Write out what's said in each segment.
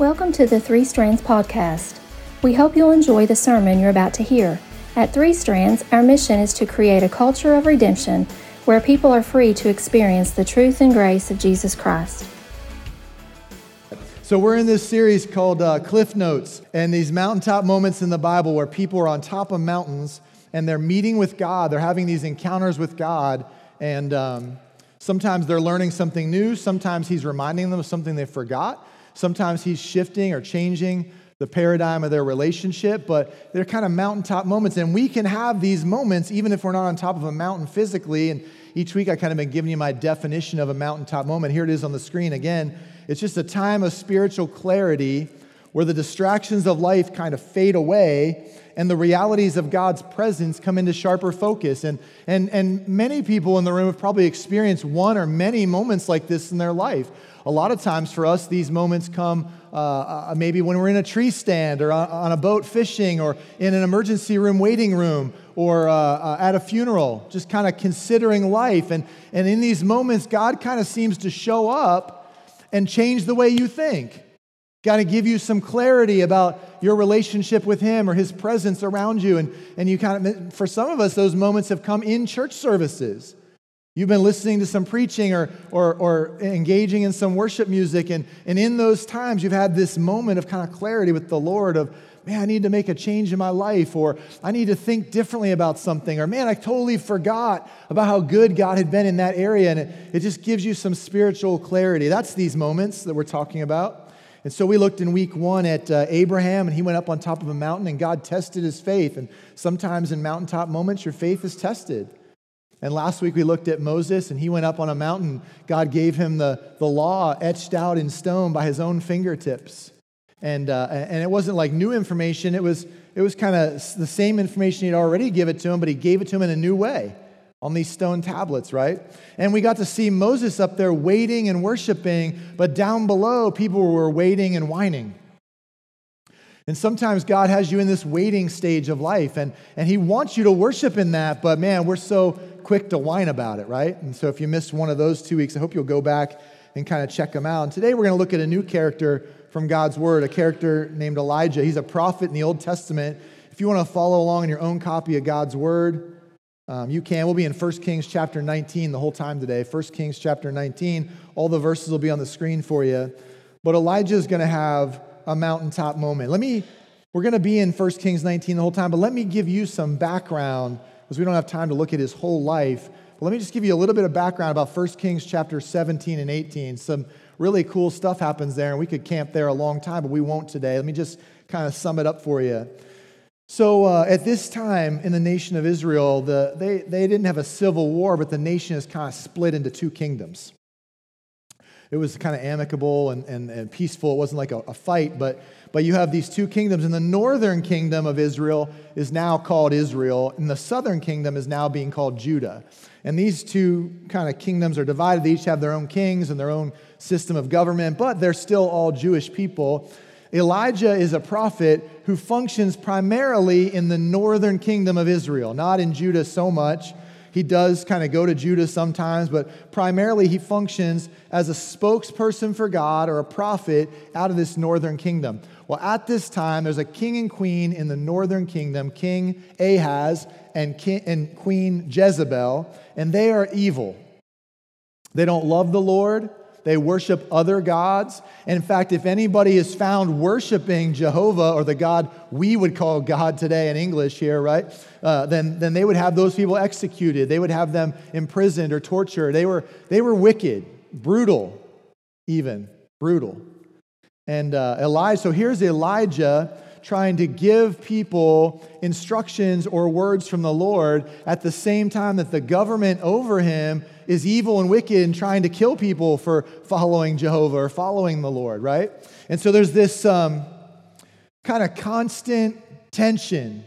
Welcome to the Three Strands podcast. We hope you'll enjoy the sermon you're about to hear. At Three Strands, our mission is to create a culture of redemption where people are free to experience the truth and grace of Jesus Christ. So we're in this series called Cliff Notes, and these mountaintop moments in the Bible where people are on top of mountains and they're meeting with God, they're having these encounters with God, and sometimes they're learning something new, sometimes he's reminding them of something they forgot, sometimes he's shifting or changing the paradigm of their relationship, but they're kind of mountaintop moments, and we can have these moments even if we're not on top of a mountain physically. And each week I kind of been giving you my definition of a mountaintop moment. Here it is on the screen again. It's just a time of spiritual clarity where the distractions of life kind of fade away and the realities of God's presence come into sharper focus. And many people in the room have probably experienced one or many moments like this in their life. A lot of times for us, these moments come maybe when we're in a tree stand or on a boat fishing or in an emergency room waiting room or at a funeral, just kind of considering life. And in these moments, God kind of seems to show up and change the way you think. Got to give you some clarity about your relationship with him or his presence around you. And you kind of, for some of us, those moments have come in church services. You've been listening to some preaching or engaging in some worship music. And in those times, you've had this moment of kind of clarity with the Lord of, man, I need to make a change in my life, or I need to think differently about something, or man, I totally forgot about how good God had been in that area. And it just gives you some spiritual clarity. That's these moments that we're talking about. And so we looked in week one at Abraham, and he went up on top of a mountain, and God tested his faith. And sometimes in mountaintop moments, your faith is tested. And last week we looked at Moses, and he went up on a mountain. God gave him the law etched out in stone by his own fingertips. And it wasn't like new information. It was kind of the same information he'd already given to him, but he gave it to him in a new way on these stone tablets, right? And we got to see Moses up there waiting and worshiping, but down below, people were waiting and whining. And sometimes God has you in this waiting stage of life, and he wants you to worship in that, but man, we're so quick to whine about it, right? And so if you missed one of those 2 weeks, I hope you'll go back and kind of check them out. And today we're going to look at a new character from God's word, a character named Elijah. He's a prophet in the Old Testament. If you want to follow along in your own copy of God's word, you can. We'll be in 1 Kings chapter 19 the whole time today. 1 Kings chapter 19. All the verses will be on the screen for you. But Elijah is going to have a mountaintop moment. We're going to be in 1 Kings 19 the whole time, but let me give you some background because we don't have time to look at his whole life. But let me just give you a little bit of background about 1 Kings chapter 17 and 18. Some really cool stuff happens there, and we could camp there a long time, but we won't today. Let me just kind of sum it up for you. So at this time in the nation of Israel, they didn't have a civil war, but the nation is kind of split into two kingdoms. It was kind of amicable and peaceful. It wasn't like a fight, but you have these two kingdoms, and the northern kingdom of Israel is now called Israel, and the southern kingdom is now being called Judah. And these two kind of kingdoms are divided. They each have their own kings and their own system of government, but they're still all Jewish people. Elijah is a prophet who functions primarily in the northern kingdom of Israel, not in Judah so much. He does kind of go to Judah sometimes, but primarily he functions as a spokesperson for God or a prophet out of this northern kingdom. Well, at this time, there's a king and queen in the northern kingdom, King Ahaz and Queen Jezebel, and they are evil. They don't love the Lord. They worship other gods. And in fact, if anybody is found worshiping Jehovah or the God we would call God today in English here, right, then they would have those people executed. They would have them imprisoned or tortured. They were wicked, brutal, even brutal. And so here's Elijah trying to give people instructions or words from the Lord at the same time that the government over him is evil and wicked and trying to kill people for following Jehovah or following the Lord, right? And so there's this kind of constant tension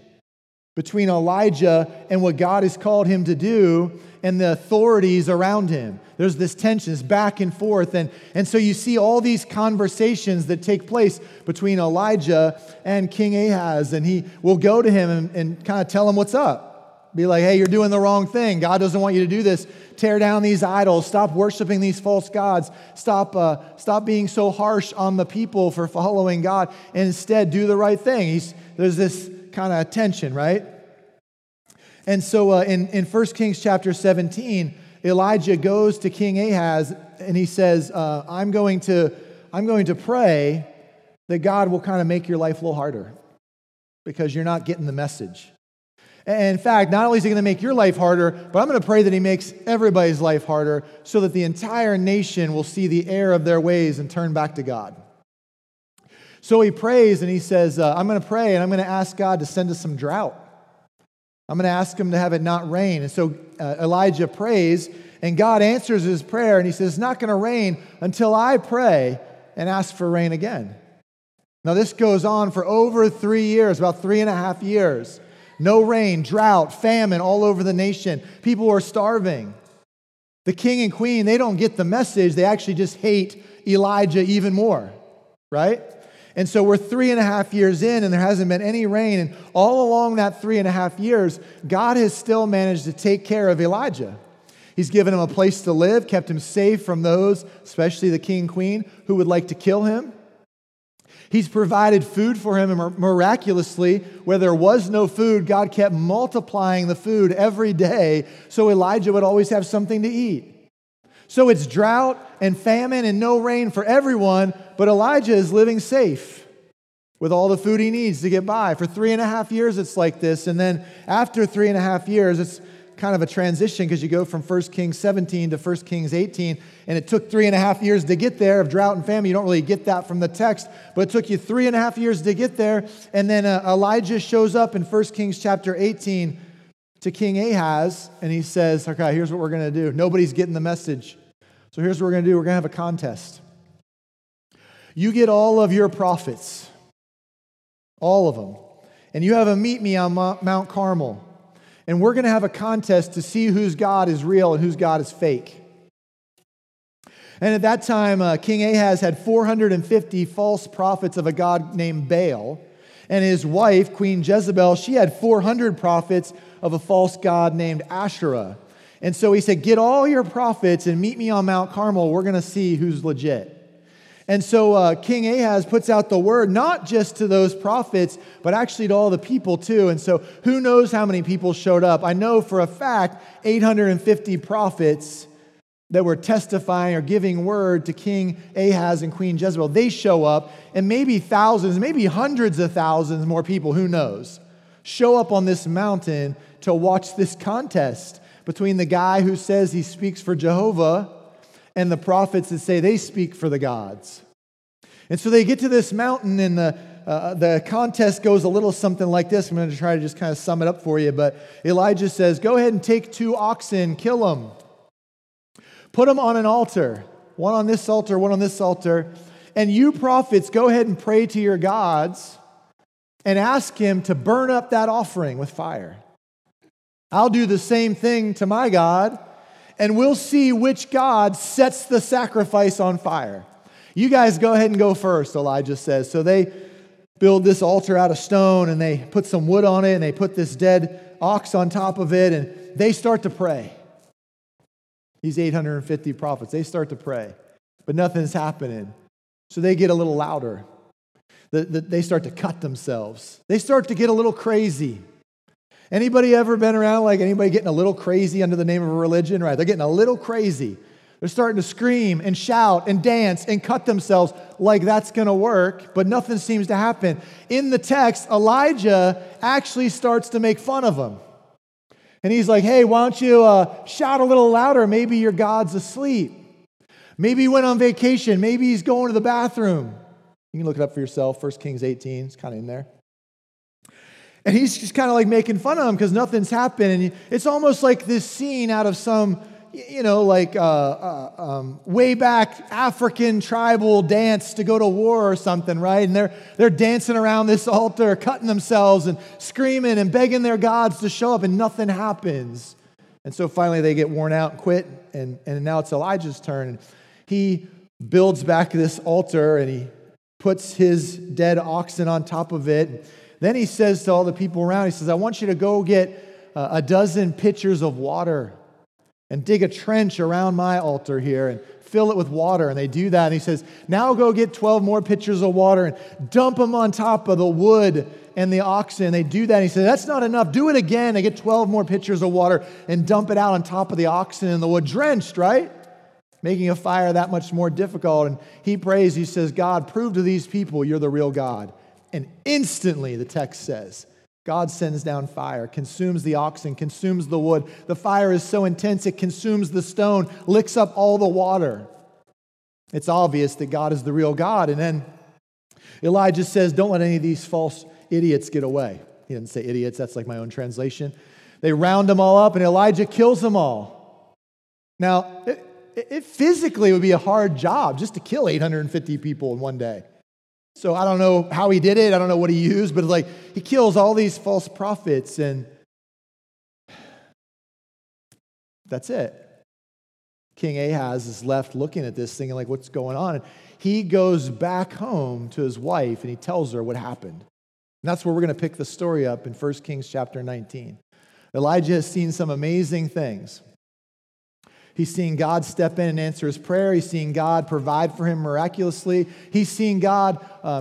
between Elijah and what God has called him to do and the authorities around him. There's this tension, this back and forth. And so you see all these conversations that take place between Elijah and King Ahaz, and he will go to him and kind of tell him what's up. up. Be like, hey, you're doing the wrong thing. God doesn't want you to do this. Tear down these idols. Stop worshiping these false gods. Stop being so harsh on the people for following God. And instead, do the right thing. There's this kind of tension, right? And so in 1 Kings chapter 17, Elijah goes to King Ahaz and he says, I'm going to pray that God will kind of make your life a little harder because you're not getting the message. And in fact, not only is he going to make your life harder, but I'm going to pray that he makes everybody's life harder so that the entire nation will see the error of their ways and turn back to God. So he prays and he says, I'm going to pray and I'm going to ask God to send us some drought. I'm going to ask him to have it not rain. And so Elijah prays and God answers his prayer and he says, it's not going to rain until I pray and ask for rain again. Now this goes on for over 3 years, about 3.5 years. No rain, drought, famine all over the nation. People are starving. The king and queen, they don't get the message. They actually just hate Elijah even more, right? And so we're 3.5 years in, and there hasn't been any rain. And all along that 3.5 years, God has still managed to take care of Elijah. He's given him a place to live, kept him safe from those, especially the king and queen, who would like to kill him. He's provided food for him, and miraculously, where there was no food, God kept multiplying the food every day so Elijah would always have something to eat. So it's drought and famine and no rain for everyone, but Elijah is living safe with all the food he needs to get by. For 3.5 years, it's like this, and then after 3.5 years, it's kind of a transition because you go from 1 Kings 17 to 1 Kings 18, and it took 3.5 years to get there of drought and famine. You don't really get that from the text, but it took you 3.5 years to get there. And then Elijah shows up in 1 Kings chapter 18 to King Ahaz, and he says, okay, here's what we're going to do. Nobody's getting the message. So here's what we're going to do. We're going to have a contest. You get all of your prophets, all of them, and you have them meet me on Mount Carmel. And we're going to have a contest to see whose God is real and whose God is fake. And at that time, King Ahaz had 450 false prophets of a god named Baal. And his wife, Queen Jezebel, she had 400 prophets of a false god named Asherah. And so he said, get all your prophets and meet me on Mount Carmel. We're going to see who's legit. And so King Ahaz puts out the word, not just to those prophets, but actually to all the people too. And so who knows how many people showed up? I know for a fact 850 prophets that were testifying or giving word to King Ahaz and Queen Jezebel. They show up, and maybe thousands, maybe hundreds of thousands more people, who knows, show up on this mountain to watch this contest between the guy who says he speaks for Jehovah and the prophets that say they speak for the gods. And so they get to this mountain, and the contest goes a little something like this. I'm going to try to just kind of sum it up for you, but Elijah says, go ahead and take 2 oxen, kill them. Put them on an altar, one on this altar, one on this altar, and you prophets go ahead and pray to your gods and ask him to burn up that offering with fire. I'll do the same thing to my God, and we'll see which God sets the sacrifice on fire. You guys go ahead and go first, Elijah says. So they build this altar out of stone, and they put some wood on it, and they put this dead ox on top of it, and they start to pray. These 850 prophets, they start to pray, but nothing's happening. So they get a little louder. They start to cut themselves. They start to get a little crazy. Anybody ever been around like anybody getting a little crazy under the name of a religion? Right, they're getting a little crazy. They're starting to scream and shout and dance and cut themselves like that's going to work, but nothing seems to happen. In the text, Elijah actually starts to make fun of them. And he's like, hey, why don't you shout a little louder? Maybe your God's asleep. Maybe he went on vacation. Maybe he's going to the bathroom. You can look it up for yourself, 1 Kings 18, it's kind of in there. And he's just kind of like making fun of him because nothing's happened. And it's almost like this scene out of some, way back African tribal dance to go to war or something, right? And they're dancing around this altar, cutting themselves and screaming and begging their gods to show up, and nothing happens. And so finally they get worn out and quit, and now it's Elijah's turn. And he builds back this altar, and he puts his dead oxen on top of it. Then he says to all the people around, he says, I want you to go get a dozen pitchers of water and dig a trench around my altar here and fill it with water. And they do that. And he says, now go get 12 more pitchers of water and dump them on top of the wood and the oxen. They do that. And he said, that's not enough. Do it again. They get 12 more pitchers of water and dump it out on top of the oxen and the wood, drenched, right? Making a fire that much more difficult. And he prays, he says, God, prove to these people you're the real God. And instantly, the text says, God sends down fire, consumes the oxen, consumes the wood. The fire is so intense, it consumes the stone, licks up all the water. It's obvious that God is the real God. And then Elijah says, don't let any of these false idiots get away. He didn't say idiots, that's like my own translation. They round them all up, and Elijah kills them all. Now, it physically would be a hard job just to kill 850 people in one day. So I don't know how he did it. I don't know what he used, but it's like he kills all these false prophets, and that's it. King Ahaz is left looking at this thing and like, what's going on? And he goes back home to his wife, and he tells her what happened. And that's where we're going to pick the story up in 1 Kings chapter 19. Elijah has seen some amazing things. He's seen God step in and answer his prayer. He's seen God provide for him miraculously. He's seen God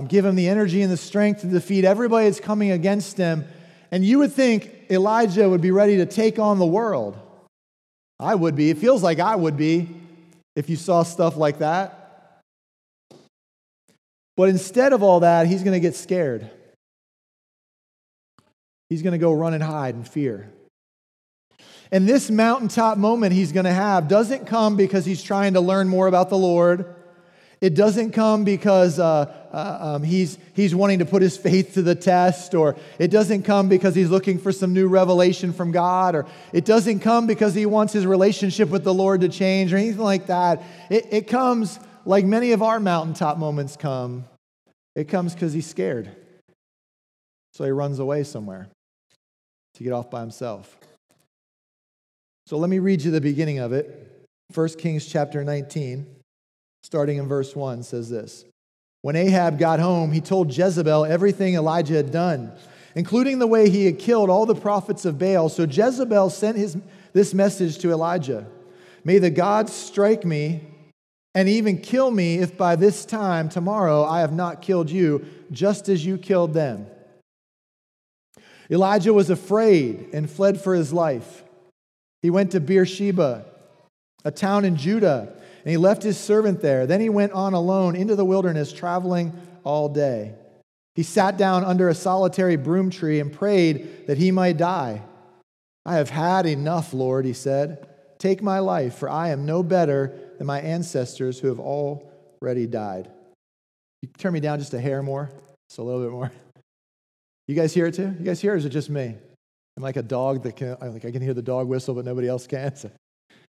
give him the energy and the strength to defeat everybody that's coming against him. And you would think Elijah would be ready to take on the world. I would be. It feels like I would be if you saw stuff like that. But instead of all that, he's going to get scared. He's going to go run and hide in fear. And this mountaintop moment he's going to have doesn't come because he's trying to learn more about the Lord. It doesn't come because he's wanting to put his faith to the test, or it doesn't come because he's looking for some new revelation from God, or it doesn't come because he wants his relationship with the Lord to change or anything like that. It comes like many of our mountaintop moments come. It comes because he's scared. So he runs away somewhere to get off by himself. So let me read you the beginning of it. 1 Kings chapter 19, starting in verse 1, says this. When Ahab got home, he told Jezebel everything Elijah had done, including the way he had killed all the prophets of Baal. So Jezebel sent this message to Elijah. May the gods strike me and even kill me if by this time tomorrow I have not killed you, just as you killed them. Elijah was afraid and fled for his life. He went to Beersheba, a town in Judah, and he left his servant there. Then he went on alone into the wilderness, traveling all day. He sat down under a solitary broom tree and prayed that he might die. I have had enough, Lord, he said. Take my life, for I am no better than my ancestors who have already died. You can turn me down just a hair more, just a little bit more. You guys hear it too? You guys hear it, or is it just me? I'm like a dog that can, I can hear the dog whistle, but nobody else can. So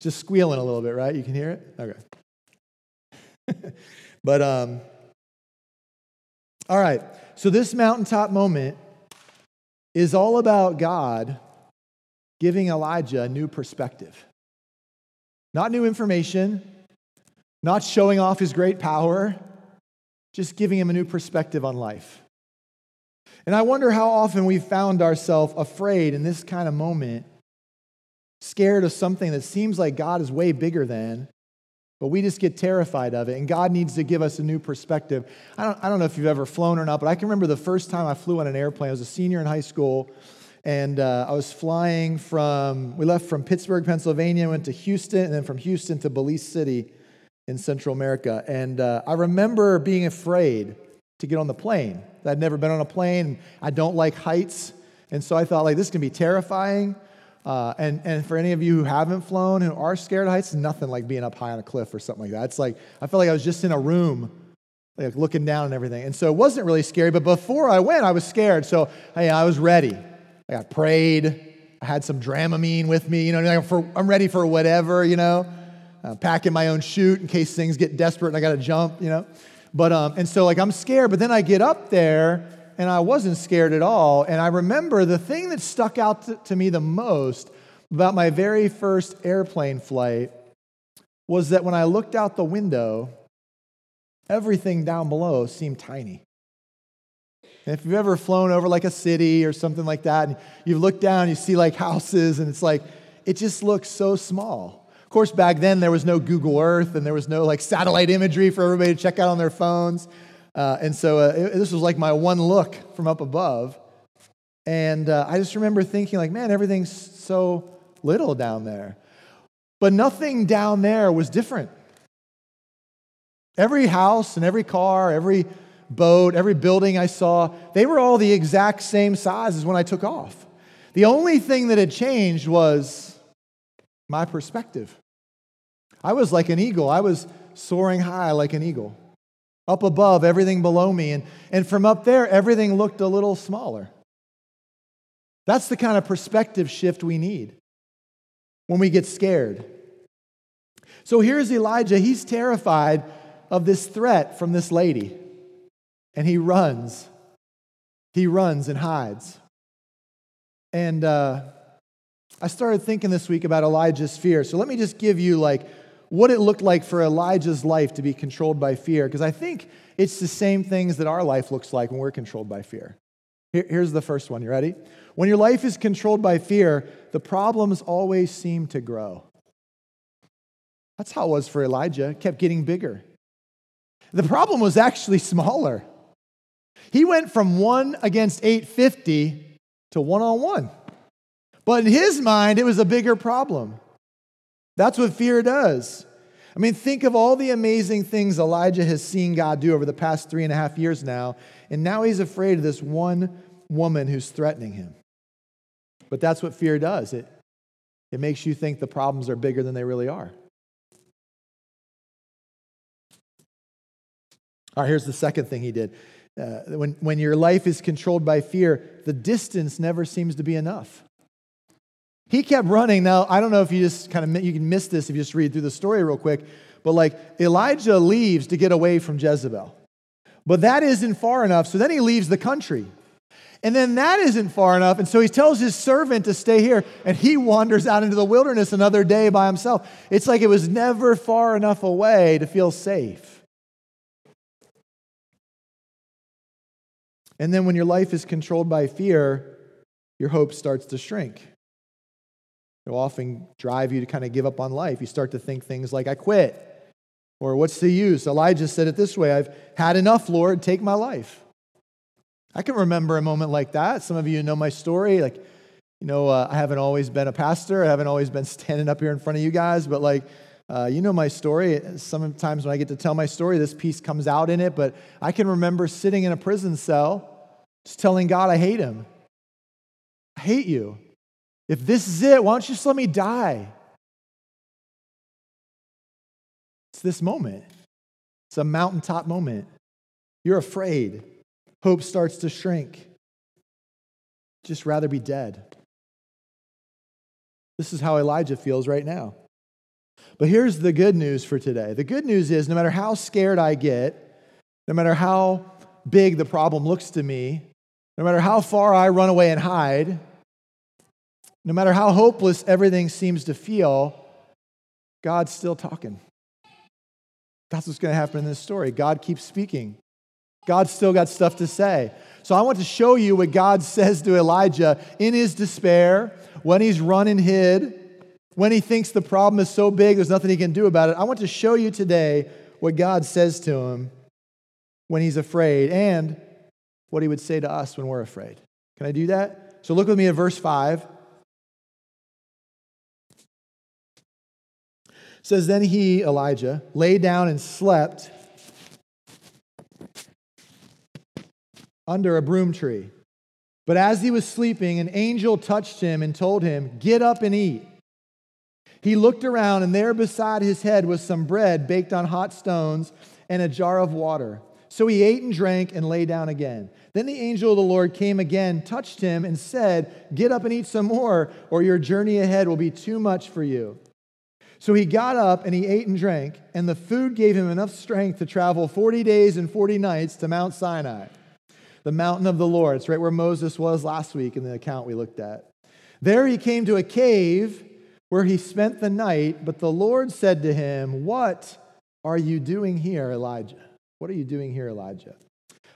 just squealing a little bit, right? You can hear it? Okay. But, all right. So this mountaintop moment is all about God giving Elijah a new perspective. Not new information, not showing off his great power, just giving him a new perspective on life. And I wonder how often we've found ourselves afraid in this kind of moment, scared of something that seems like God is way bigger than, but we just get terrified of it, and God needs to give us a new perspective. I don't know if you've ever flown or not, but I can remember the first time I flew on an airplane. I was a senior in high school, and I was flying we left from Pittsburgh, Pennsylvania, went to Houston, and then from Houston to Belize City in Central America. And I remember being afraid to get on the plane. I'd never been on a plane. I don't like heights. And so I thought, like, this can be terrifying. And for any of you who haven't flown, who are scared of heights, nothing like being up high on a cliff or something like that. It's like, I felt like I was just in a room, like looking down and everything. And so it wasn't really scary, but before I went, I was scared. So I was ready. I prayed. I had some Dramamine with me. You know, I'm ready for whatever, you know. I'm packing my own chute in case things get desperate and I got to jump, you know. But and so like I'm scared, but then I get up there and I wasn't scared at all. And I remember the thing that stuck out to me the most about my very first airplane flight was that when I looked out the window, everything down below seemed tiny. And if you've ever flown over like a city or something like that, and you look down, you see like houses, and it's like, it just looks so small. Of course, back then there was no Google Earth, and there was no like satellite imagery for everybody to check out on their phones. This was like my one look from up above. And I just remember thinking like, man, everything's so little down there. But nothing down there was different. Every house and every car, every boat, every building I saw, they were all the exact same size as when I took off. The only thing that had changed was my perspective. I was like an eagle. I was soaring high like an eagle. Up above, everything below me. And from up there, everything looked a little smaller. That's the kind of perspective shift we need when we get scared. So here's Elijah. He's terrified of this threat from this lady. And he runs. He runs and hides. And I started thinking this week about Elijah's fear. So let me just give you like what it looked like for Elijah's life to be controlled by fear. Because I think it's the same things that our life looks like when we're controlled by fear. Here's the first one. You ready? When your life is controlled by fear, the problems always seem to grow. That's how it was for Elijah. It kept getting bigger. The problem was actually smaller. He went from 1 against 850 to 1-on-1. But in his mind, it was a bigger problem. That's what fear does. I mean, think of all the amazing things Elijah has seen God do over the past 3.5 years now, and now he's afraid of this one woman who's threatening him. But that's what fear does. It makes you think the problems are bigger than they really are. All right, here's the second thing he did. When your life is controlled by fear, the distance never seems to be enough. He kept running. Now, I don't know if you just you can miss this if you just read through the story real quick, but like Elijah leaves to get away from Jezebel. But that isn't far enough, so then he leaves the country. And then that isn't far enough, and so he tells his servant to stay here, and he wanders out into the wilderness another day by himself. It's like it was never far enough away to feel safe. And then when your life is controlled by fear, your hope starts to shrink. It'll often drive you to kind of give up on life. You start to think things like, I quit. Or what's the use? Elijah said it this way, I've had enough, Lord, take my life. I can remember a moment like that. Some of you know my story. I haven't always been a pastor. I haven't always been standing up here in front of you guys. But you know my story. Sometimes when I get to tell my story, this piece comes out in it. But I can remember sitting in a prison cell, just telling God, I hate him. I hate you. If this is it, why don't you just let me die? It's this moment. It's a mountaintop moment. You're afraid. Hope starts to shrink. Just rather be dead. This is how Elijah feels right now. But here's the good news for today. The good news is no matter how scared I get, no matter how big the problem looks to me, no matter how far I run away and hide, no matter how hopeless everything seems to feel, God's still talking. That's what's going to happen in this story. God keeps speaking. God's still got stuff to say. So I want to show you what God says to Elijah in his despair, when he's run and hid, when he thinks the problem is so big there's nothing he can do about it. I want to show you today what God says to him when he's afraid and what he would say to us when we're afraid. Can I do that? So look with me at verse 5. It says, then he, Elijah, lay down and slept under a broom tree. But as he was sleeping, an angel touched him and told him, get up and eat. He looked around, and there beside his head was some bread baked on hot stones and a jar of water. So he ate and drank and lay down again. Then the angel of the Lord came again, touched him, and said, get up and eat some more, or your journey ahead will be too much for you. So he got up and he ate and drank, and the food gave him enough strength to travel 40 days and 40 nights to Mount Sinai, the mountain of the Lord. It's right where Moses was last week in the account we looked at. There he came to a cave where he spent the night, but the Lord said to him, what are you doing here, Elijah? What are you doing here, Elijah?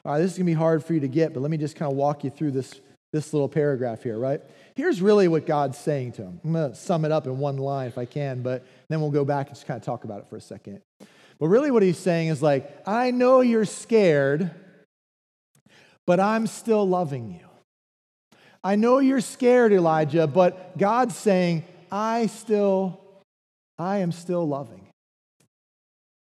All right, this is going to be hard for you to get, but let me just kind of walk you through this little paragraph here, right? Here's really what God's saying to him. I'm going to sum it up in one line if I can, but then we'll go back and just kind of talk about it for a second. But really what he's saying is like, I know you're scared, but I'm still loving you. I know you're scared, Elijah, but God's saying, I am still loving.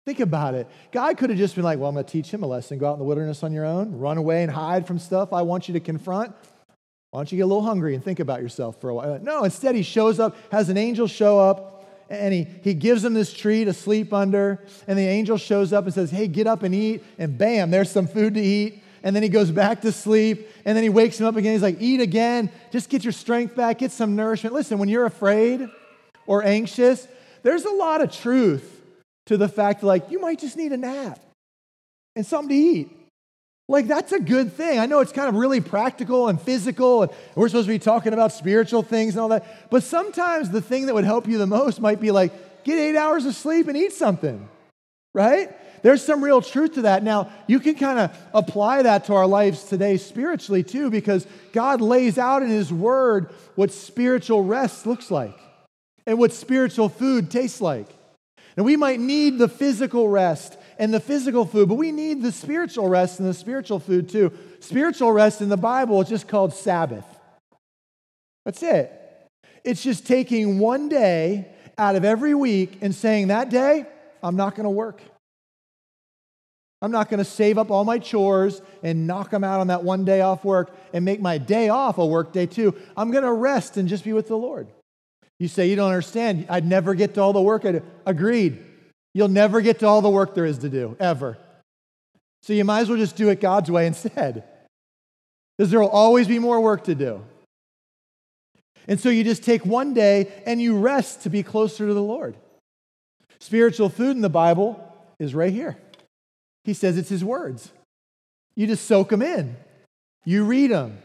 Think about it. God could have just been like, well, I'm going to teach him a lesson. Go out in the wilderness on your own, run away and hide from stuff I want you to confront. Why don't you get a little hungry and think about yourself for a while? No, instead he shows up, has an angel show up, and he gives him this tree to sleep under, and the angel shows up and says, hey, get up and eat, and bam, there's some food to eat. And then he goes back to sleep, and then he wakes him up again. He's like, eat again. Just get your strength back. Get some nourishment. Listen, when you're afraid or anxious, there's a lot of truth to the fact that, like, you might just need a nap and something to eat. Like, that's a good thing. I know it's kind of really practical and physical, and we're supposed to be talking about spiritual things and all that. But sometimes the thing that would help you the most might be, like, get 8 hours of sleep and eat something, right? There's some real truth to that. Now, you can kind of apply that to our lives today spiritually too, because God lays out in His Word what spiritual rest looks like and what spiritual food tastes like. And we might need the physical rest and the physical food, but we need the spiritual rest and the spiritual food too. Spiritual rest in the Bible is just called Sabbath. That's it. It's just taking one day out of every week and saying, that day, I'm not going to work. I'm not going to save up all my chores and knock them out on that one day off work and make my day off a work day too. I'm going to rest and just be with the Lord. You say, you don't understand. I'd never get to all the work I do. Agreed. You'll never get to all the work there is to do, ever. So you might as well just do it God's way instead, because there will always be more work to do. And so you just take one day and you rest to be closer to the Lord. Spiritual food in the Bible is right here. He says it's His words. You just soak them in. You read them.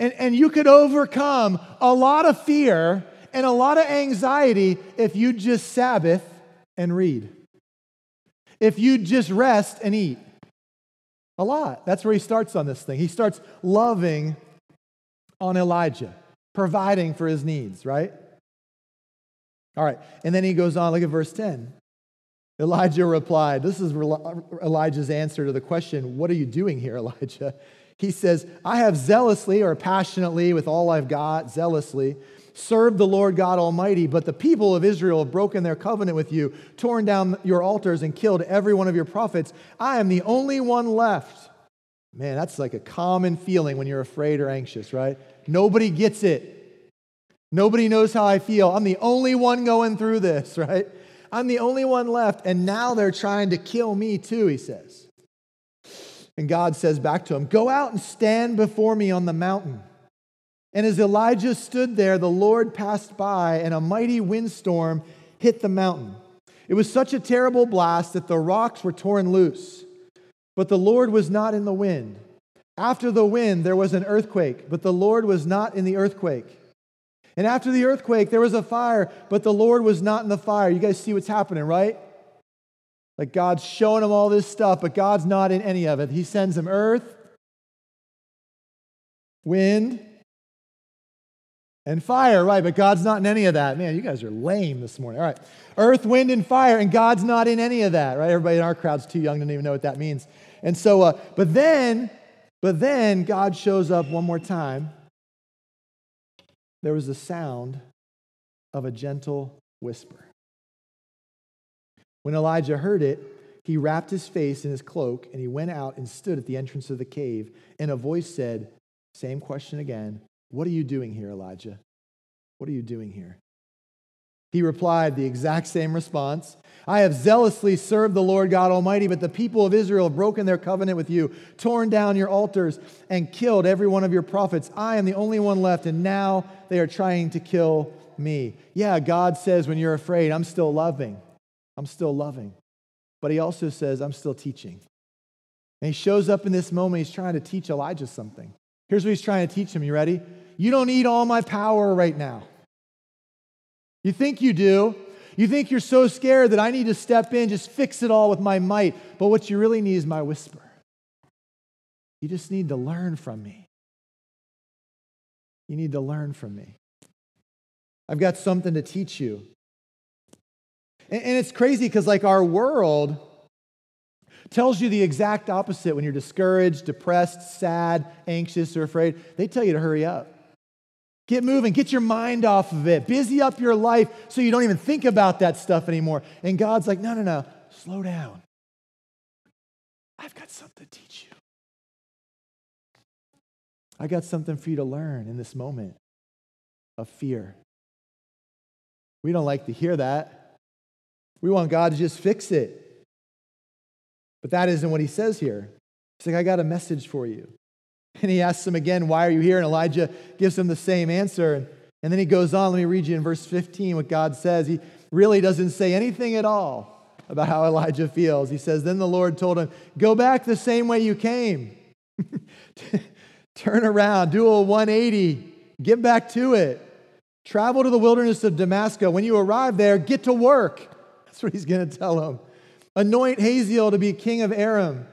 And you could overcome a lot of fear and a lot of anxiety if you just Sabbath and read. If you just rest and eat. A lot. That's where he starts on this thing. He starts loving on Elijah, providing for his needs, right? All right. And then he goes on, look at verse 10. Elijah replied, this is Elijah's answer to the question, what are you doing here, Elijah? He says, I have zealously, or passionately, with all I've got, zealously, served the Lord God Almighty, but the people of Israel have broken their covenant with you, torn down your altars, and killed every one of your prophets. I am the only one left. Man, that's like a common feeling when you're afraid or anxious, right? Nobody gets it. Nobody knows how I feel. I'm the only one going through this, right? I'm the only one left, and now they're trying to kill me too, he says. And God says back to him, go out and stand before me on the mountain. And as Elijah stood there, the Lord passed by, and a mighty windstorm hit the mountain. It was such a terrible blast that the rocks were torn loose. But the Lord was not in the wind. After the wind, there was an earthquake, but the Lord was not in the earthquake. And after the earthquake, there was a fire, but the Lord was not in the fire. You guys see what's happening, right? Like God's showing him all this stuff, but God's not in any of it. He sends him earth, wind, and fire, right? But God's not in any of that. Man, you guys are lame this morning. All right. Earth, wind, and fire, and God's not in any of that, right? Everybody in our crowd's too young to even know what that means. And so, but then God shows up one more time. There was the sound of a gentle whisper. When Elijah heard it, he wrapped his face in his cloak and he went out and stood at the entrance of the cave. And a voice said, same question again, what are you doing here, Elijah? What are you doing here? He replied the exact same response. I have zealously served the Lord God Almighty, but the people of Israel have broken their covenant with you, torn down your altars, and killed every one of your prophets. I am the only one left, and now they are trying to kill me. Yeah, God says when you're afraid, I'm still loving. I'm still loving. But he also says, I'm still teaching. And he shows up in this moment, he's trying to teach Elijah something. Here's what he's trying to teach him. You ready? You don't need all my power right now. You think you do. You think you're so scared that I need to step in, just fix it all with my might. But what you really need is my whisper. You just need to learn from me. You need to learn from me. I've got something to teach you. And it's crazy because like our world tells you the exact opposite when you're discouraged, depressed, sad, anxious, or afraid. They tell you to hurry up. Get moving. Get your mind off of it. Busy up your life so you don't even think about that stuff anymore. And God's like, no, no, no. Slow down. I've got something to teach you. I got something for you to learn in this moment of fear. We don't like to hear that. We want God to just fix it. But that isn't what he says here. He's like, I got a message for you. And he asks him again, why are you here? And Elijah gives him the same answer. And then he goes on. Let me read you in verse 15 what God says. He really doesn't say anything at all about how Elijah feels. He says, then the Lord told him, go back the same way you came. Turn around, do a 180, get back to it. Travel to the wilderness of Damascus. When you arrive there, get to work. That's what he's going to tell him. Anoint Hazael to be king of Aram.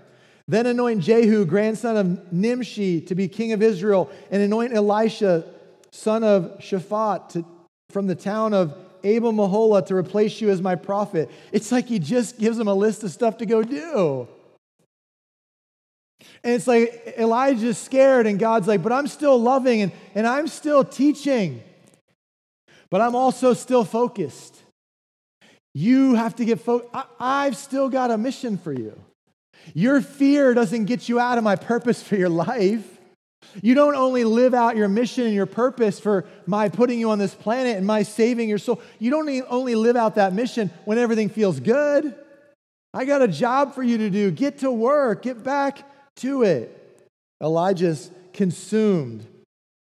Then anoint Jehu, grandson of Nimshi, to be king of Israel, and anoint Elisha, son of Shaphat, from the town of Abel-Meholah, to replace you as my prophet. It's like he just gives him a list of stuff to go do. And it's like Elijah's scared, and God's like, but I'm still loving, and I'm still teaching, but I'm also still focused. You have to get focused. I've still got a mission for you. Your fear doesn't get you out of my purpose for your life. You don't only live out your mission and your purpose for my putting you on this planet and my saving your soul. You don't only live out that mission when everything feels good. I got a job for you to do. Get to work. Get back to it. Elijah's consumed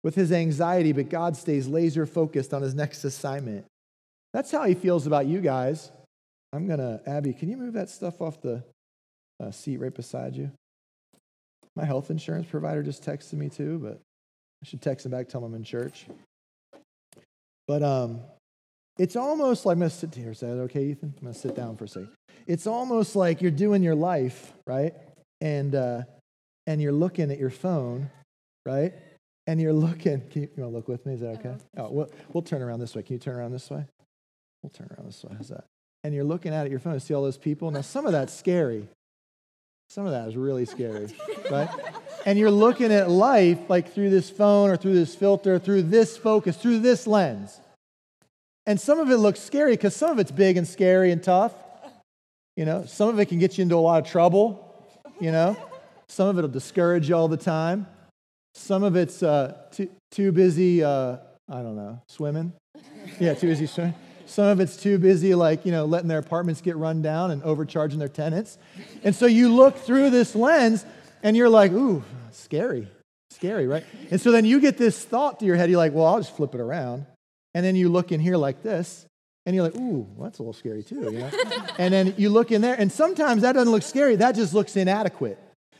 with his anxiety, but God stays laser focused on his next assignment. That's how he feels about you guys. Abby, can you move that stuff off the seat right beside you? My health insurance provider just texted me too, but I should text him back, tell him I'm in church. But it's almost like, I'm going to sit here. Is that okay, Ethan? I'm going to sit down for a second. It's almost like you're doing your life, right? And you're looking at your phone, right? And you're looking. You want to look with me? Is that okay? Oh, we'll turn around this way. Can you turn around this way? We'll turn around this way. How's that? And you're looking out at your phone and see all those people. Now, some of that's scary. Some of that is really scary, right? And you're looking at life like through this phone or through this filter, through this focus, through this lens. And some of it looks scary because some of it's big and scary and tough. You know, some of it can get you into a lot of trouble. You know, some of it will discourage you all the time. Some of it's too busy, I don't know, swimming. Yeah, too busy swimming. Some of it's too busy, like, you know, letting their apartments get run down and overcharging their tenants. And so you look through this lens and you're like, ooh, scary, right? And so then you get this thought to your head. You're like, well, I'll just flip it around. And then you look in here like this and you're like, ooh, well, that's a little scary too, you know? And then you look in there and sometimes that doesn't look scary. That just looks inadequate.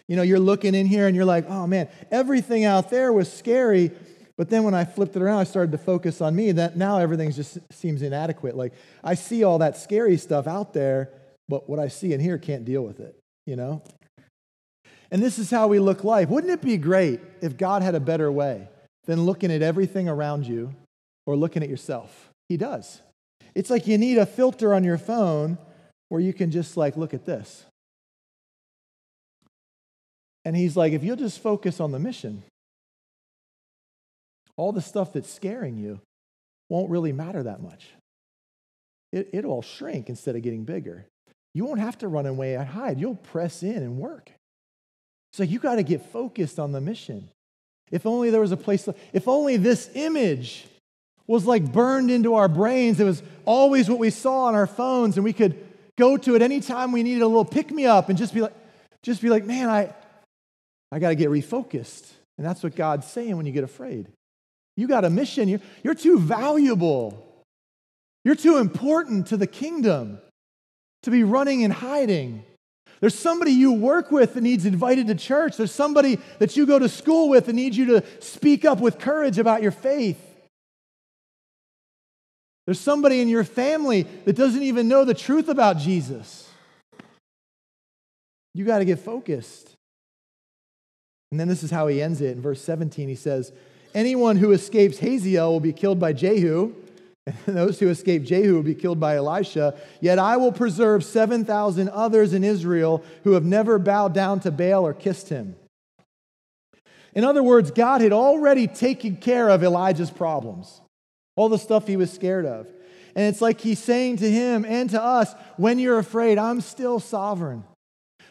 You know, you're looking in here and you're like, oh man, everything out there was scary. But then when I flipped it around, I started to focus on me. That now everything just seems inadequate. Like I see all that scary stuff out there, but what I see in here can't deal with it, you know? And this is how we look life. Wouldn't it be great if God had a better way than looking at everything around you or looking at yourself? He does. It's like you need a filter on your phone where you can just like look at this. And he's like, if you'll just focus on the mission, all the stuff that's scaring you won't really matter that much. It'll shrink instead of getting bigger. You won't have to run away and hide. You'll press in and work. So you got to get focused on the mission. If only there was a place, if only this image was like burned into our brains. It was always what we saw on our phones and we could go to it anytime we needed a little pick-me-up and just be like, man, I got to get refocused. And that's what God's saying when you get afraid. You got a mission. You're too valuable. You're too important to the kingdom to be running and hiding. There's somebody you work with that needs invited to church. There's somebody that you go to school with that needs you to speak up with courage about your faith. There's somebody in your family that doesn't even know the truth about Jesus. You got to get focused. And then this is how he ends it. In verse 17, he says, anyone who escapes Hazael will be killed by Jehu, and those who escape Jehu will be killed by Elisha. Yet I will preserve 7,000 others in Israel who have never bowed down to Baal or kissed him. In other words, God had already taken care of Elijah's problems, all the stuff he was scared of. And it's like he's saying to him and to us, when you're afraid, I'm still sovereign.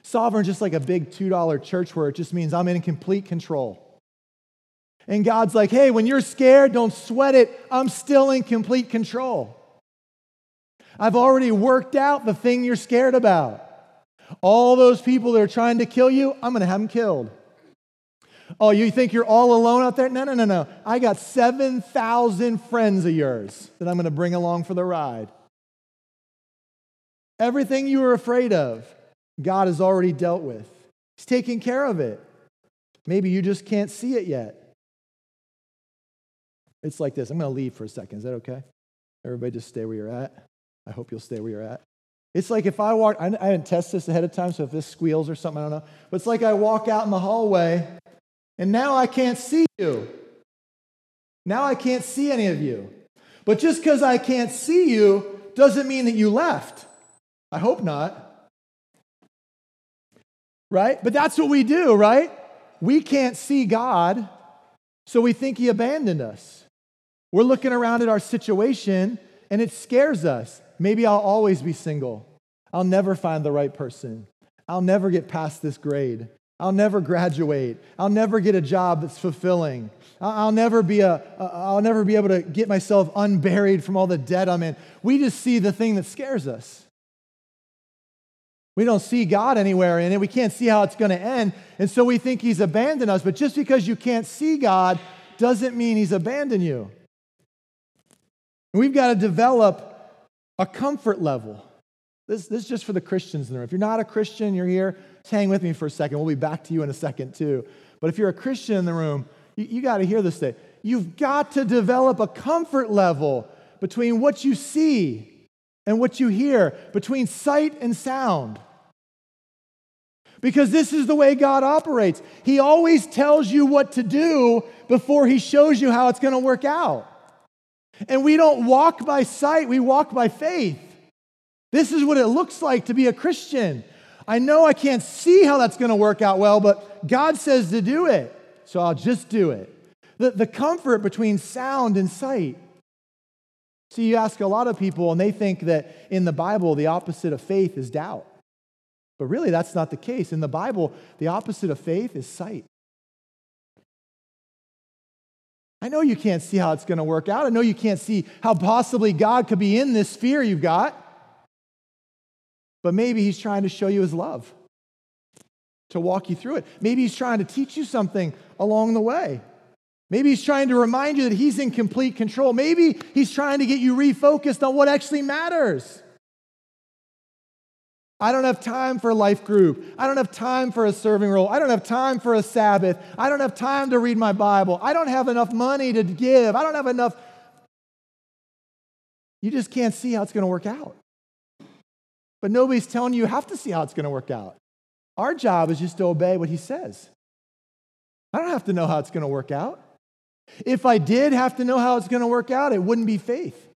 Sovereign, just like a big $2 church word, it just means I'm in complete control. And God's like, hey, when you're scared, don't sweat it. I'm still in complete control. I've already worked out the thing you're scared about. All those people that are trying to kill you, I'm going to have them killed. Oh, you think you're all alone out there? No, no, no, no. I got 7,000 friends of yours that I'm going to bring along for the ride. Everything you were afraid of, God has already dealt with. He's taking care of it. Maybe you just can't see it yet. It's like this. I'm going to leave for a second. Is that okay? Everybody just stay where you're at. I hope you'll stay where you're at. It's like if I walk, I didn't test this ahead of time, so if this squeals or something, I don't know. But it's like I walk out in the hallway, and now I can't see you. Now I can't see any of you. But just because I can't see you doesn't mean that you left. I hope not. Right? But that's what we do, right? We can't see God, so we think he abandoned us. We're looking around at our situation, and it scares us. Maybe I'll always be single. I'll never find the right person. I'll never get past this grade. I'll never graduate. I'll never get a job that's fulfilling. I'll never be able to get myself unburied from all the debt I'm in. We just see the thing that scares us. We don't see God anywhere in it. We can't see how it's going to end. And so we think he's abandoned us. But just because you can't see God doesn't mean he's abandoned you. And we've got to develop a comfort level. This is just for the Christians in the room. If you're not a Christian, you're here, just hang with me for a second. We'll be back to you in a second too. But if you're a Christian in the room, you got to hear this today. You've got to develop a comfort level between what you see and what you hear, between sight and sound. Because this is the way God operates. He always tells you what to do before he shows you how it's going to work out. And we don't walk by sight, we walk by faith. This is what it looks like to be a Christian. I know I can't see how that's going to work out well, but God says to do it, so I'll just do it. The comfort between sound and sight. See, you ask a lot of people, and they think that in the Bible, the opposite of faith is doubt. But really, that's not the case. In the Bible, the opposite of faith is sight. I know you can't see how it's going to work out. I know you can't see how possibly God could be in this fear you've got. But maybe he's trying to show you his love, to walk you through it. Maybe he's trying to teach you something along the way. Maybe he's trying to remind you that he's in complete control. Maybe he's trying to get you refocused on what actually matters. I don't have time for a life group. I don't have time for a serving role. I don't have time for a Sabbath. I don't have time to read my Bible. I don't have enough money to give. I don't have enough. You just can't see how it's going to work out. But nobody's telling you have to see how it's going to work out. Our job is just to obey what he says. I don't have to know how it's going to work out. If I did have to know how it's going to work out, it wouldn't be faith.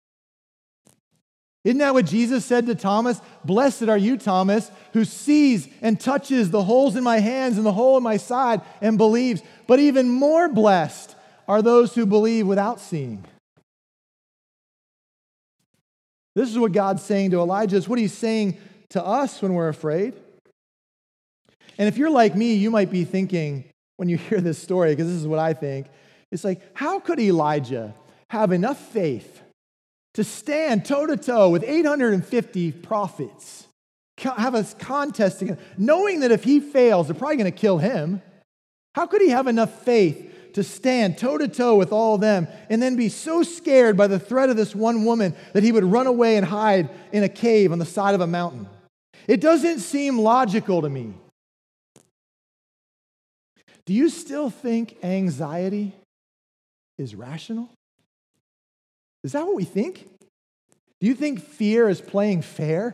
Isn't that what Jesus said to Thomas? Blessed are you, Thomas, who sees and touches the holes in my hands and the hole in my side and believes. But even more blessed are those who believe without seeing. This is what God's saying to Elijah. It's what he's saying to us when we're afraid. And if you're like me, you might be thinking, when you hear this story, because this is what I think, it's like, how could Elijah have enough faith to stand toe-to-toe with 850 prophets, have a contest again, knowing that if he fails, they're probably going to kill him? How could he have enough faith to stand toe-to-toe with all of them and then be so scared by the threat of this one woman that he would run away and hide in a cave on the side of a mountain? It doesn't seem logical to me. Do you still think anxiety is rational? Is that what we think? Do you think fear is playing fair?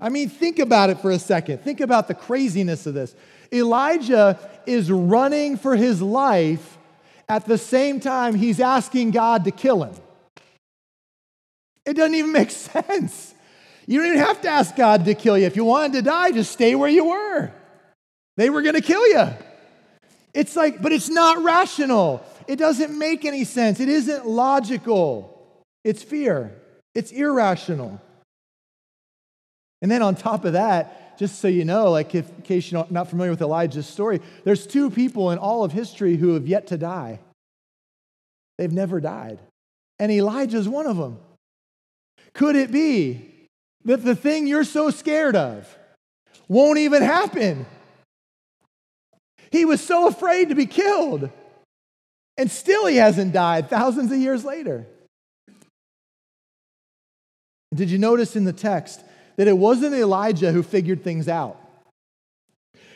I mean, think about it for a second. Think about the craziness of this. Elijah is running for his life at the same time he's asking God to kill him. It doesn't even make sense. You don't even have to ask God to kill you. If you wanted to die, just stay where you were. They were going to kill you. It's like, but it's not rational. It doesn't make any sense. It isn't logical. It's fear. It's irrational. And then on top of that, just so you know, like if, in case you're not familiar with Elijah's story, there's two people in all of history who have yet to die. They've never died. And Elijah's one of them. Could it be that the thing you're so scared of won't even happen? He was so afraid to be killed, and still he hasn't died thousands of years later. Did you notice in the text that it wasn't Elijah who figured things out?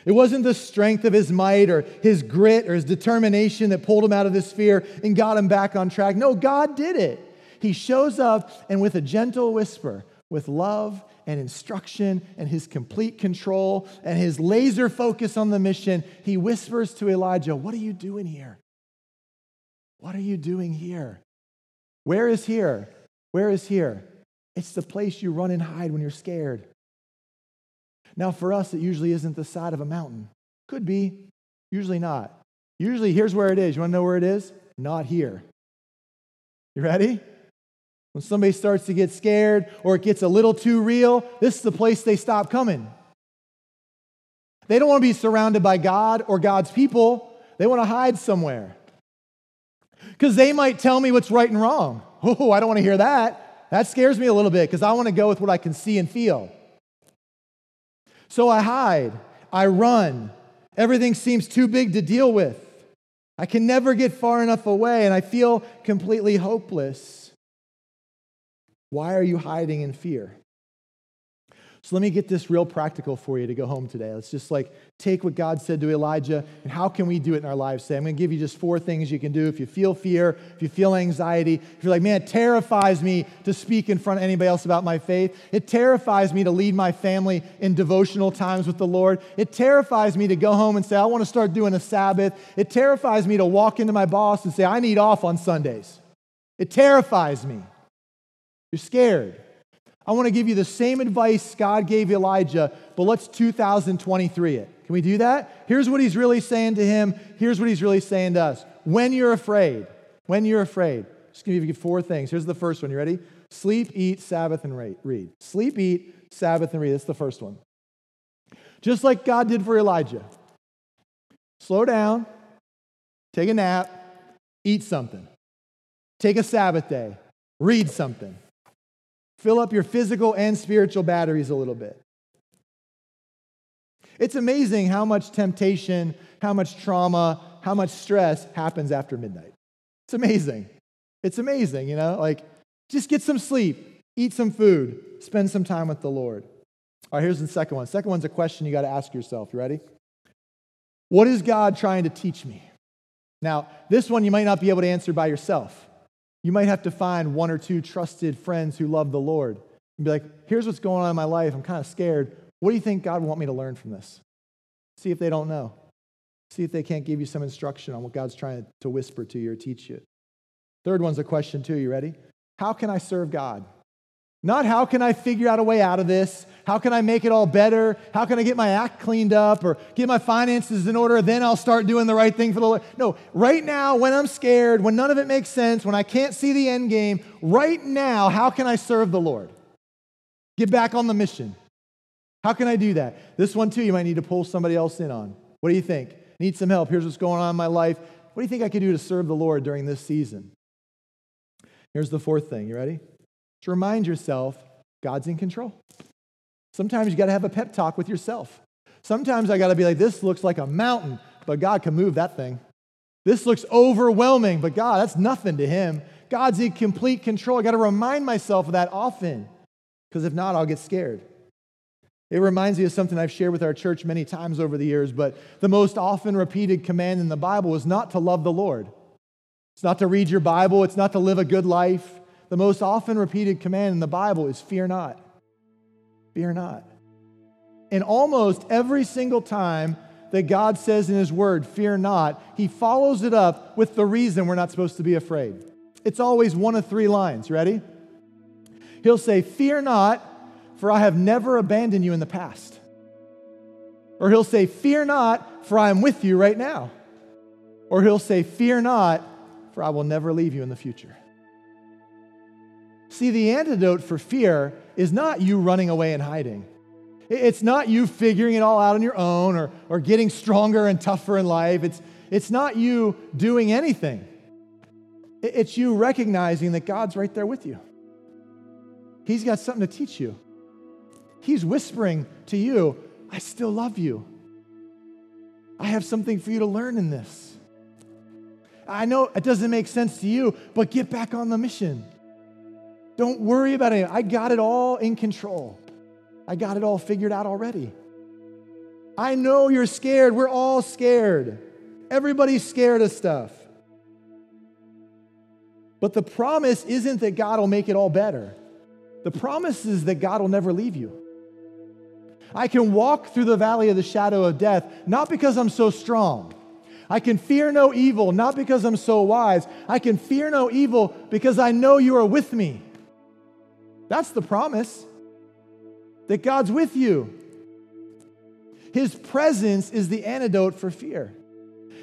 It wasn't the strength of his might or his grit or his determination that pulled him out of this fear and got him back on track. No, God did it. He shows up, and with a gentle whisper, with love and instruction and his complete control and his laser focus on the mission, he whispers to Elijah, "What are you doing here? What are you doing here? Where is here? Where is here?" It's the place you run and hide when you're scared. Now, for us, it usually isn't the side of a mountain. Could be, usually not. Usually, here's where it is. You want to know where it is? Not here. You ready? When somebody starts to get scared or it gets a little too real, this is the place they stop coming. They don't want to be surrounded by God or God's people. They want to hide somewhere. Because they might tell me what's right and wrong. Oh, I don't want to hear that. That scares me a little bit because I want to go with what I can see and feel. So I hide. I run. Everything seems too big to deal with. I can never get far enough away, and I feel completely hopeless. Why are you hiding in fear? So let me get this real practical for you to go home today. Let's just take what God said to Elijah, and how can we do it in our lives today? I'm going to give you just 4 things you can do if you feel fear, if you feel anxiety, if you're like, man, it terrifies me to speak in front of anybody else about my faith. It terrifies me to lead my family in devotional times with the Lord. It terrifies me to go home and say, I want to start doing a Sabbath. It terrifies me to walk into my boss and say, I need off on Sundays. It terrifies me. You're scared. I want to give you the same advice God gave Elijah, but let's 2023 it. Can we do that? Here's what he's really saying to him. Here's what he's really saying to us. When you're afraid, just going to give you 4 things. Here's the first one. You ready? Sleep, eat, Sabbath, and read. Sleep, eat, Sabbath, and read. That's the first one. Just like God did for Elijah. Slow down, take a nap, eat something. Take a Sabbath day, read something. Fill up your physical and spiritual batteries a little bit. It's amazing how much temptation, how much trauma, how much stress happens after midnight. It's amazing. It's amazing, you know? Just get some sleep, eat some food, spend some time with the Lord. All right, here's the second one. Second one's a question you got to ask yourself. You ready? What is God trying to teach me? Now, this one you might not be able to answer by yourself. You might have to find 1 or 2 trusted friends who love the Lord and be like, here's what's going on in my life. I'm kind of scared. What do you think God would want me to learn from this? See if they don't know. See if they can't give you some instruction on what God's trying to whisper to you or teach you. Third one's a question too. You ready? How can I serve God? Not how can I figure out a way out of this? How can I make it all better? How can I get my act cleaned up or get my finances in order? Then I'll start doing the right thing for the Lord. No, right now when I'm scared, when none of it makes sense, when I can't see the end game, right now, how can I serve the Lord? Get back on the mission. How can I do that? This one too, you might need to pull somebody else in on. What do you think? Need some help. Here's what's going on in my life. What do you think I could do to serve the Lord during this season? Here's the fourth thing. You ready? To remind yourself, God's in control. Sometimes you got to have a pep talk with yourself. Sometimes I got to be like, this looks like a mountain, but God can move that thing. This looks overwhelming, but God, that's nothing to him. God's in complete control. I got to remind myself of that often, because if not, I'll get scared. It reminds me of something I've shared with our church many times over the years, but the most often repeated command in the Bible is not to love the Lord. It's not to read your Bible. It's not to live a good life. The most often repeated command in the Bible is fear not. Fear not. And almost every single time that God says in his word, fear not, he follows it up with the reason we're not supposed to be afraid. It's always one of three lines. Ready? He'll say, fear not, for I have never abandoned you in the past. Or he'll say, fear not, for I am with you right now. Or he'll say, fear not, for I will never leave you in the future. See, the antidote for fear is not you running away and hiding. It's not you figuring it all out on your own or getting stronger and tougher in life. It's not you doing anything. It's you recognizing that God's right there with you. He's got something to teach you. He's whispering to you, I still love you. I have something for you to learn in this. I know it doesn't make sense to you, but get back on the mission. Don't worry about it. I got it all in control. I got it all figured out already. I know you're scared. We're all scared. Everybody's scared of stuff. But the promise isn't that God will make it all better. The promise is that God will never leave you. I can walk through the valley of the shadow of death, not because I'm so strong. I can fear no evil, not because I'm so wise. I can fear no evil because I know you are with me. That's the promise, that God's with you. His presence is the antidote for fear.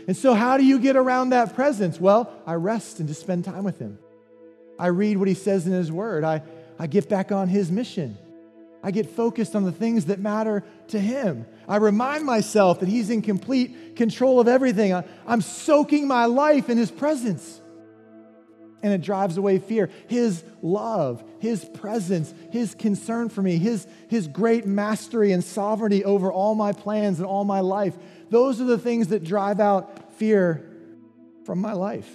And so how do you get around that presence? Well, I rest and just spend time with him. I read what he says in his word. I get back on his mission. I get focused on the things that matter to him. I remind myself that he's in complete control of everything. I'm soaking my life in his presence. And it drives away fear. His love, his presence, his concern for me, his great mastery and sovereignty over all my plans and all my life. Those are the things that drive out fear from my life.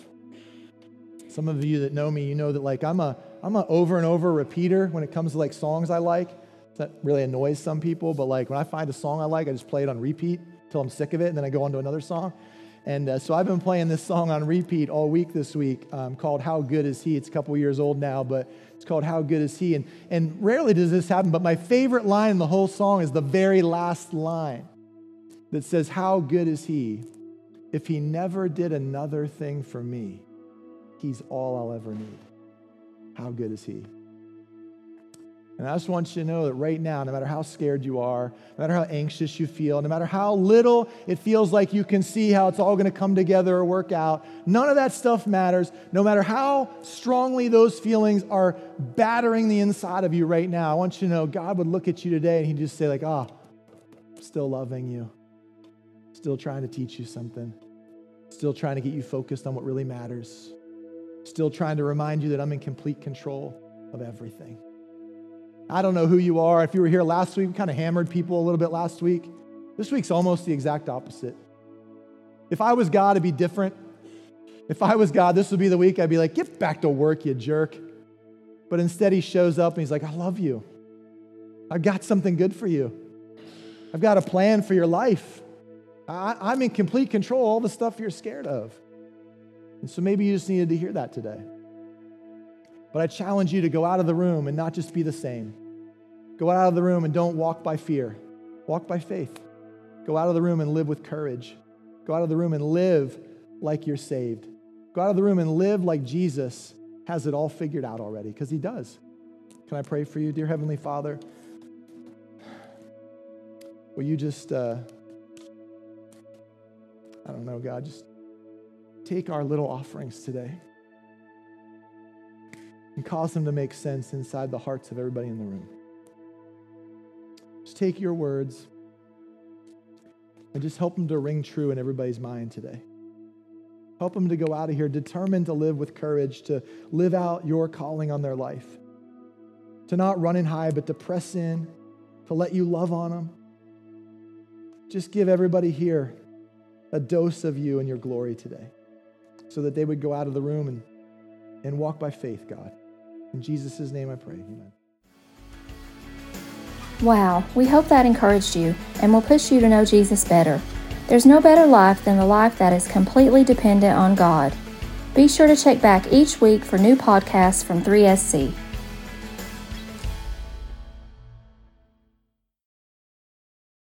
Some of you that know me, you know that like I'm a over and over repeater when it comes to like songs I like. That really annoys some people, but like when I find a song I like, I just play it on repeat till I'm sick of it, and then I go on to another song. And so I've been playing this song on repeat all week this week called How Good Is He? It's a couple years old now, but it's called How Good Is He? And rarely does this happen, but my favorite line in the whole song is the very last line that says, how good is he? If he never did another thing for me, he's all I'll ever need. How good is he? And I just want you to know that right now, no matter how scared you are, no matter how anxious you feel, no matter how little it feels like you can see how it's all going to come together or work out, none of that stuff matters. No matter how strongly those feelings are battering the inside of you right now, I want you to know God would look at you today and he'd just say like, still loving you, still trying to teach you something, still trying to get you focused on what really matters, still trying to remind you that I'm in complete control of everything. I don't know who you are. If you were here last week, we kind of hammered people a little bit last week. This week's almost the exact opposite. If I was God, it'd be different. If I was God, this would be the week I'd be like, get back to work, you jerk. But instead he shows up and he's like, I love you. I've got something good for you. I've got a plan for your life. I'm in complete control of all the stuff you're scared of. And so maybe you just needed to hear that today. But I challenge you to go out of the room and not just be the same. Go out of the room and don't walk by fear. Walk by faith. Go out of the room and live with courage. Go out of the room and live like you're saved. Go out of the room and live like Jesus has it all figured out already, because he does. Can I pray for you, dear Heavenly Father? Will you just, God, just take our little offerings today and cause them to make sense inside the hearts of everybody in the room. Just take your words and just help them to ring true in everybody's mind today. Help them to go out of here determined to live with courage, to live out your calling on their life, to not run in high, but to press in, to let you love on them. Just give everybody here a dose of you and your glory today so that they would go out of the room and walk by faith, God. In Jesus' name I pray, amen. Wow, we hope that encouraged you and will push you to know Jesus better. There's no better life than the life that is completely dependent on God. Be sure to check back each week for new podcasts from 3SC.